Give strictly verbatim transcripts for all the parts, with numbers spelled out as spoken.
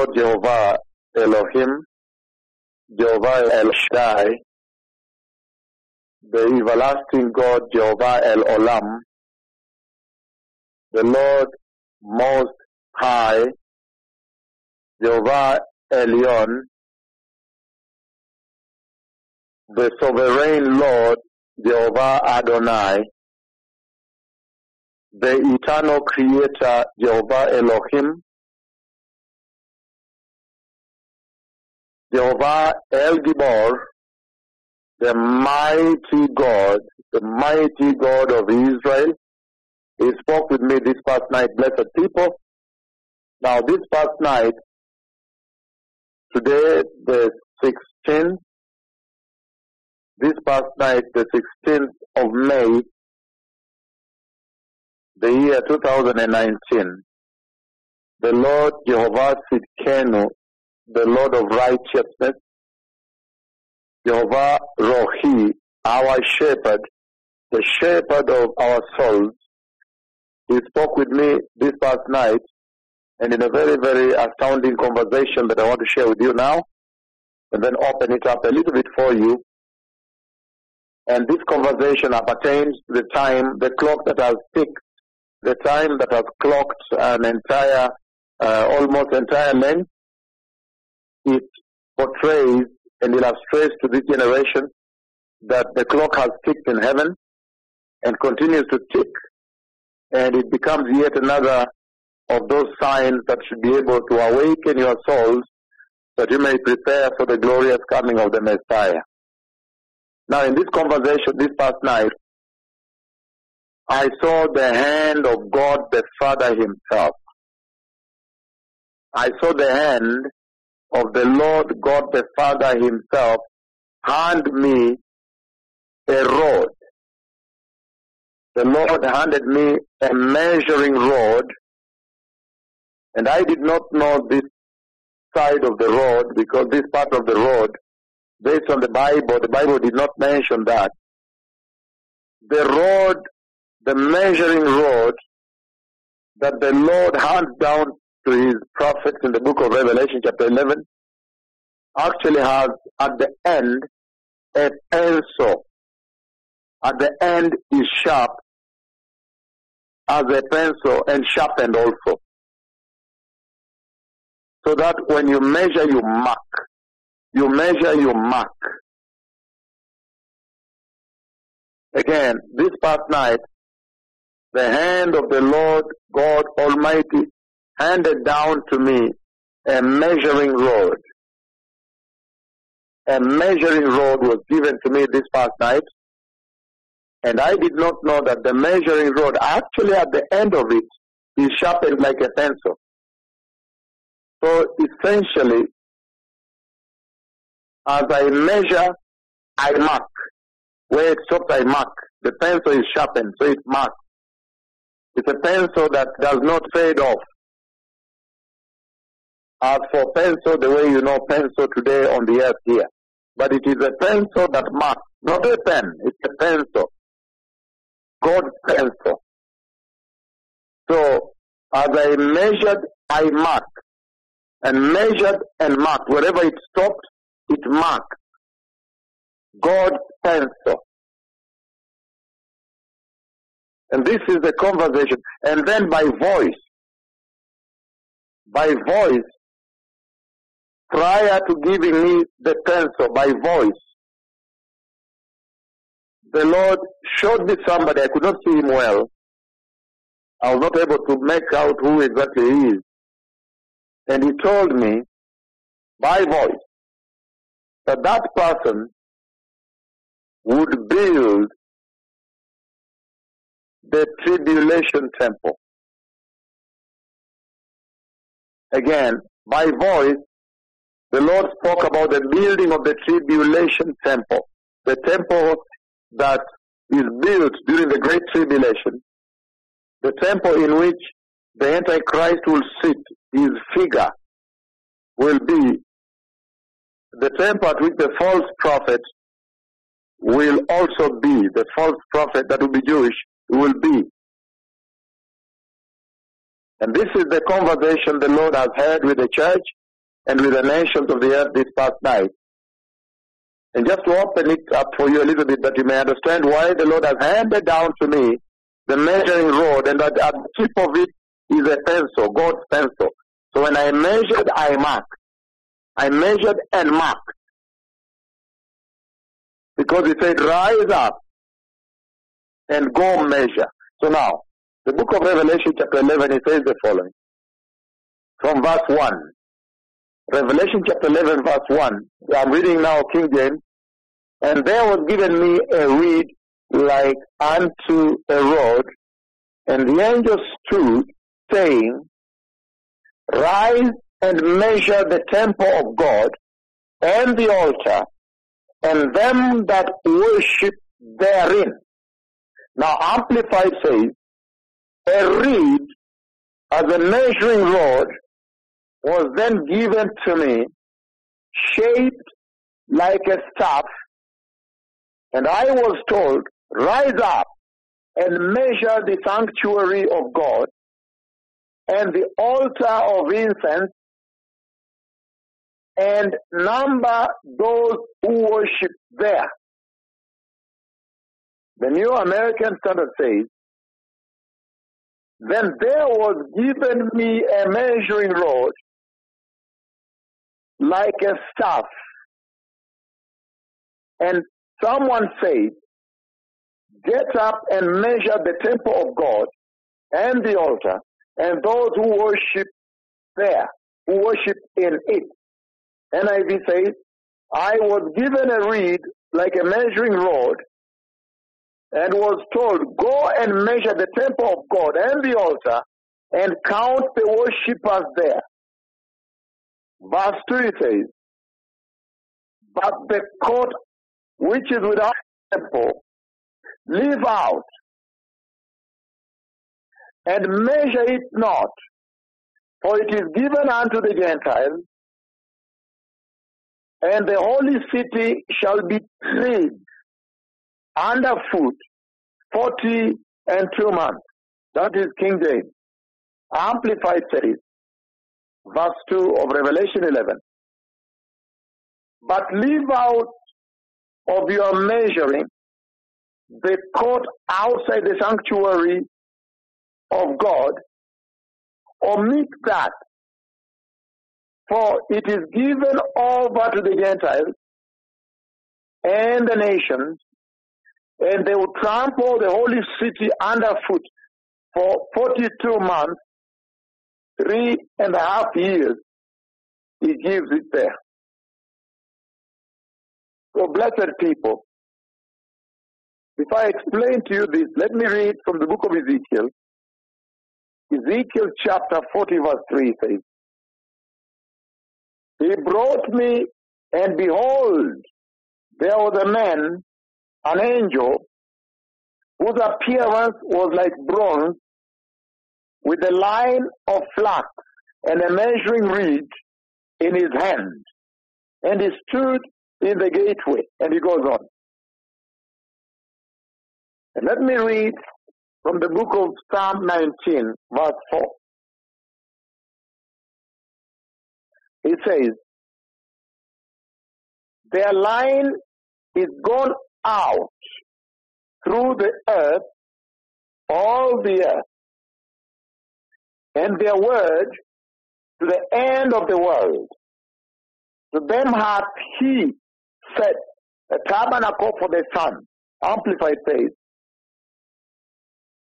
Lord Jehovah Elohim, Jehovah El Shaddai, the everlasting God Jehovah El Olam, the Lord Most High, Jehovah Elyon, the Sovereign Lord Jehovah Adonai, the Eternal Creator Jehovah Elohim, Jehovah El Gibor, the mighty God, the mighty God of Israel. He spoke with me this past night, blessed people. Now this past night, today the sixteenth, this past night, the sixteenth of May, the year two thousand nineteen, the Lord Jehovah Sidkenu, the Lord of Righteousness, Jehovah Rohi, our shepherd, the shepherd of our souls, he spoke with me this past night, and in a very, very astounding conversation that I want to share with you now, and then open it up a little bit for you. And this conversation appertains to the time, the clock that has ticked, the time that has clocked an entire, uh, almost entire length. It portrays and illustrates to this generation that the clock has ticked in heaven and continues to tick, and it becomes yet another of those signs that should be able to awaken your souls that you may prepare for the glorious coming of the Messiah. Now in this conversation this past night, I saw the hand of God the Father himself. I saw the hand of the Lord God the Father himself hand me a rod. The Lord handed me a measuring rod, and I did not know this side of the rod, because this part of the rod, based on the Bible, the Bible did not mention that. The rod, the measuring rod that the Lord handed down to his prophets in the book of Revelation chapter eleven, actually has at the end a pencil. At the end is sharp as a pencil and sharpened also. So that when you measure, you mark. You measure, you mark. Again, this past night, the hand of the Lord God Almighty handed down to me a measuring rod. A measuring rod was given to me this past night, and I did not know that the measuring rod, actually at the end of it, is sharpened like a pencil. So essentially, as I measure, I mark. Where it stops, I mark. The pencil is sharpened, so it marks. It's a pencil that does not fade off. As for pencil, the way you know pencil today on the earth here. But it is a pencil that marks, not a pen. It's a pencil. God's pencil. So, as I measured, I marked. And measured and marked. Wherever it stopped, it marked. God's pencil. And this is the conversation. And then by voice. By voice. Prior to giving me the pencil, by voice, the Lord showed me somebody. I could not see him well. I was not able to make out who exactly he is. And he told me, by voice, that that person would build the tribulation temple. Again, by voice, the Lord spoke about the building of the tribulation temple, the temple that is built during the Great Tribulation, the temple in which the Antichrist will sit, his figure will be the temple at which the false prophet will also be, the false prophet that will be Jewish, will be. And this is the conversation the Lord has had with the church, and with the nations of the earth this past night. And just to open it up for you a little bit, that you may understand why the Lord has handed down to me the measuring rod, and that at the tip of it is a pencil, God's pencil. So when I measured, I marked. I measured and marked. Because he said, rise up and go measure. So now, the book of Revelation chapter eleven, it says the following. From verse one. Revelation chapter eleven, verse one. I'm reading now King James. And there was given me a reed like unto a rod, and the angel stood, saying, rise and measure the temple of God and the altar, and them that worship therein. Now, Amplified says, a reed as a measuring rod was then given to me, shaped like a staff, and I was told, rise up and measure the sanctuary of God and the altar of incense, and number those who worship there. The New American Standard says, then there was given me a measuring rod like a staff. And someone said, get up and measure the temple of God and the altar and those who worship there, who worship in it. N I V says, I was given a reed like a measuring rod and was told, go and measure the temple of God and the altar and count the worshippers there. Verse two says, but the court which is without the temple, leave out and measure it not, for it is given unto the Gentiles, and the holy city shall be tread underfoot forty and two months. That is King James. Amplified says, verse two of Revelation eleven. But leave out of your measuring the court outside the sanctuary of God, omit that, for it is given over to the Gentiles and the nations, and they will trample the holy city underfoot for forty-two months, three and a half years. He gives it there. So, blessed people, if I explain to you this, let me read from the book of Ezekiel. Ezekiel chapter forty, verse three says, he brought me, and behold, there was a man, an angel, whose appearance was like bronze, with a line of flax and a measuring reed in his hand. And he stood in the gateway. And he goes on. And let me read from the book of Psalm nineteen, verse four. It says, their line is gone out through the earth, all the earth, and their word to the end of the world. To them hath he set a tabernacle for the sun. Amplified says,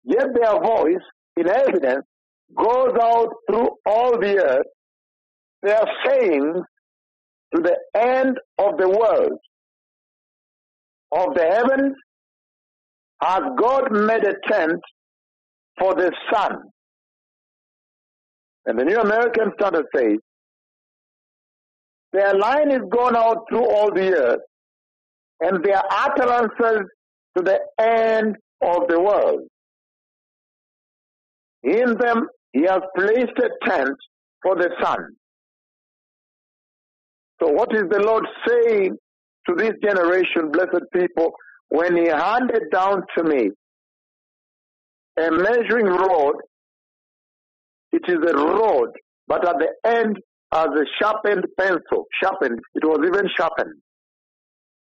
yet their voice in evidence goes out through all the earth, their sayings to the end of the world. Of the heavens hath God made a tent for the sun. And the New American Standard says, their line is gone out through all the earth, and their utterances to the end of the world. In them he has placed a tent for the sun. So what is the Lord saying to this generation, blessed people, when he handed down to me a measuring rod? It is a rod, but at the end as a sharpened pencil, sharpened, it was even sharpened.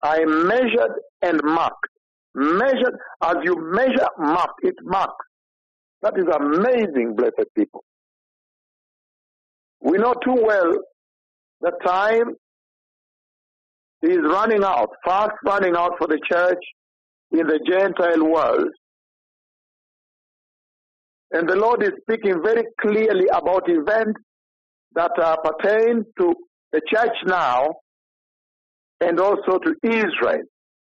I measured and marked. Measured, as you measure, mark, it marks. That is amazing, blessed people. We know too well the time is running out, fast running out for the church in the Gentile world. And the Lord is speaking very clearly about events that uh, pertain to the church now and also to Israel.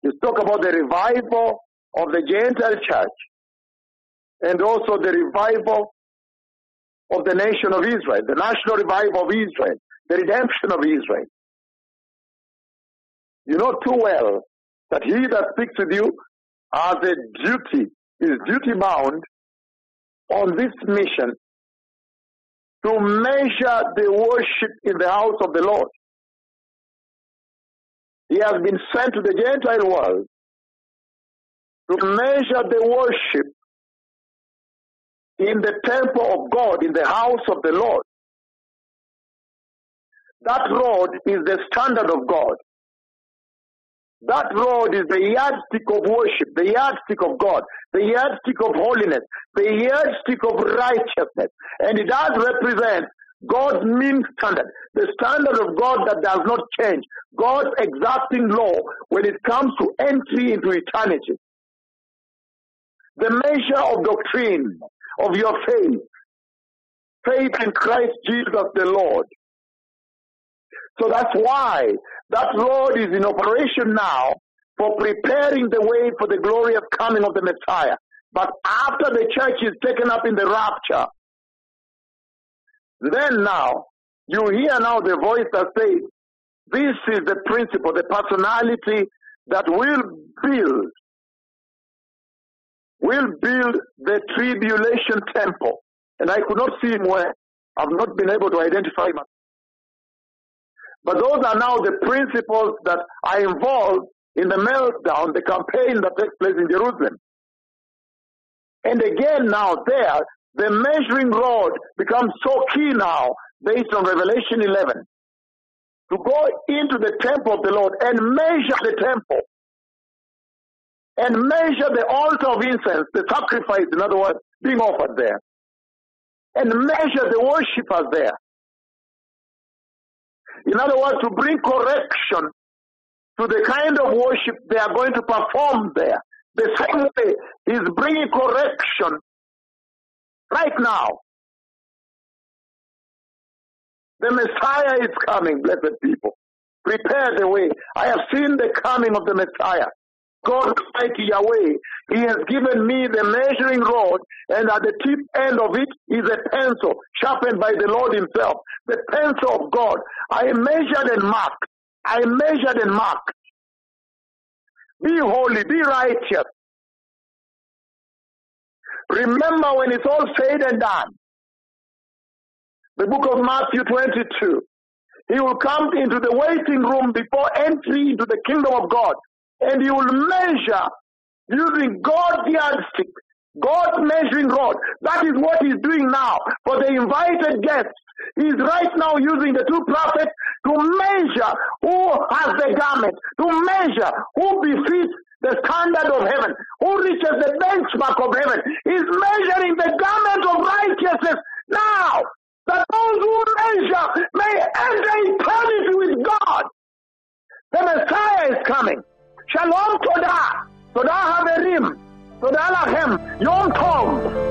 He's talking about the revival of the Gentile church and also the revival of the nation of Israel, the national revival of Israel, the redemption of Israel. You know too well that he that speaks with you has a duty, is duty-bound on this mission to measure the worship in the house of the Lord. He has been sent to the Gentile world to measure the worship in the temple of God, in the house of the Lord. That road is the standard of God. That road is the yardstick of worship, the yardstick of God, the yardstick of holiness, the yardstick of righteousness. And it does represent God's mean standard, the standard of God that does not change, God's exacting law when it comes to entry into eternity. The measure of doctrine, of your faith, faith in Christ Jesus the Lord. So that's why that Lord is in operation now for preparing the way for the glorious coming of the Messiah. But after the church is taken up in the rapture, then now, you hear now the voice that says, this is the principle, the personality that will build, will build the tribulation temple. And I could not see him where, I've not been able to identify him. But those are now the principles that are involved in the meltdown, the campaign that takes place in Jerusalem. And again now there, the measuring rod becomes so key now, based on Revelation eleven, to go into the temple of the Lord and measure the temple, and measure the altar of incense, the sacrifice, in other words, being offered there, and measure the worshippers there. In other words, to bring correction to the kind of worship they are going to perform there. The same way he's bringing correction right now. The Messiah is coming, blessed people. Prepare the way. I have seen the coming of the Messiah. God Almighty Yahweh, he has given me the measuring rod, and at the tip end of it is a pencil sharpened by the Lord himself, the pencil of God. I measured and marked. I measured and marked. Be holy, be righteous. Remember when it's all said and done. The book of Matthew twenty-two. He will come into the waiting room before entry into the kingdom of God. And you will measure using God's yardstick, God's measuring rod. That is what he's doing now for the invited guests. He's right now using the two prophets to measure who has the garment, to measure who befits the standard of heaven, who reaches the benchmark of heaven. He's measuring the garment of righteousness now, that those who measure may enter eternity with God. The Messiah is coming. Shalom Todah, Todah Haverim, Todah Lachem, Yom Tov.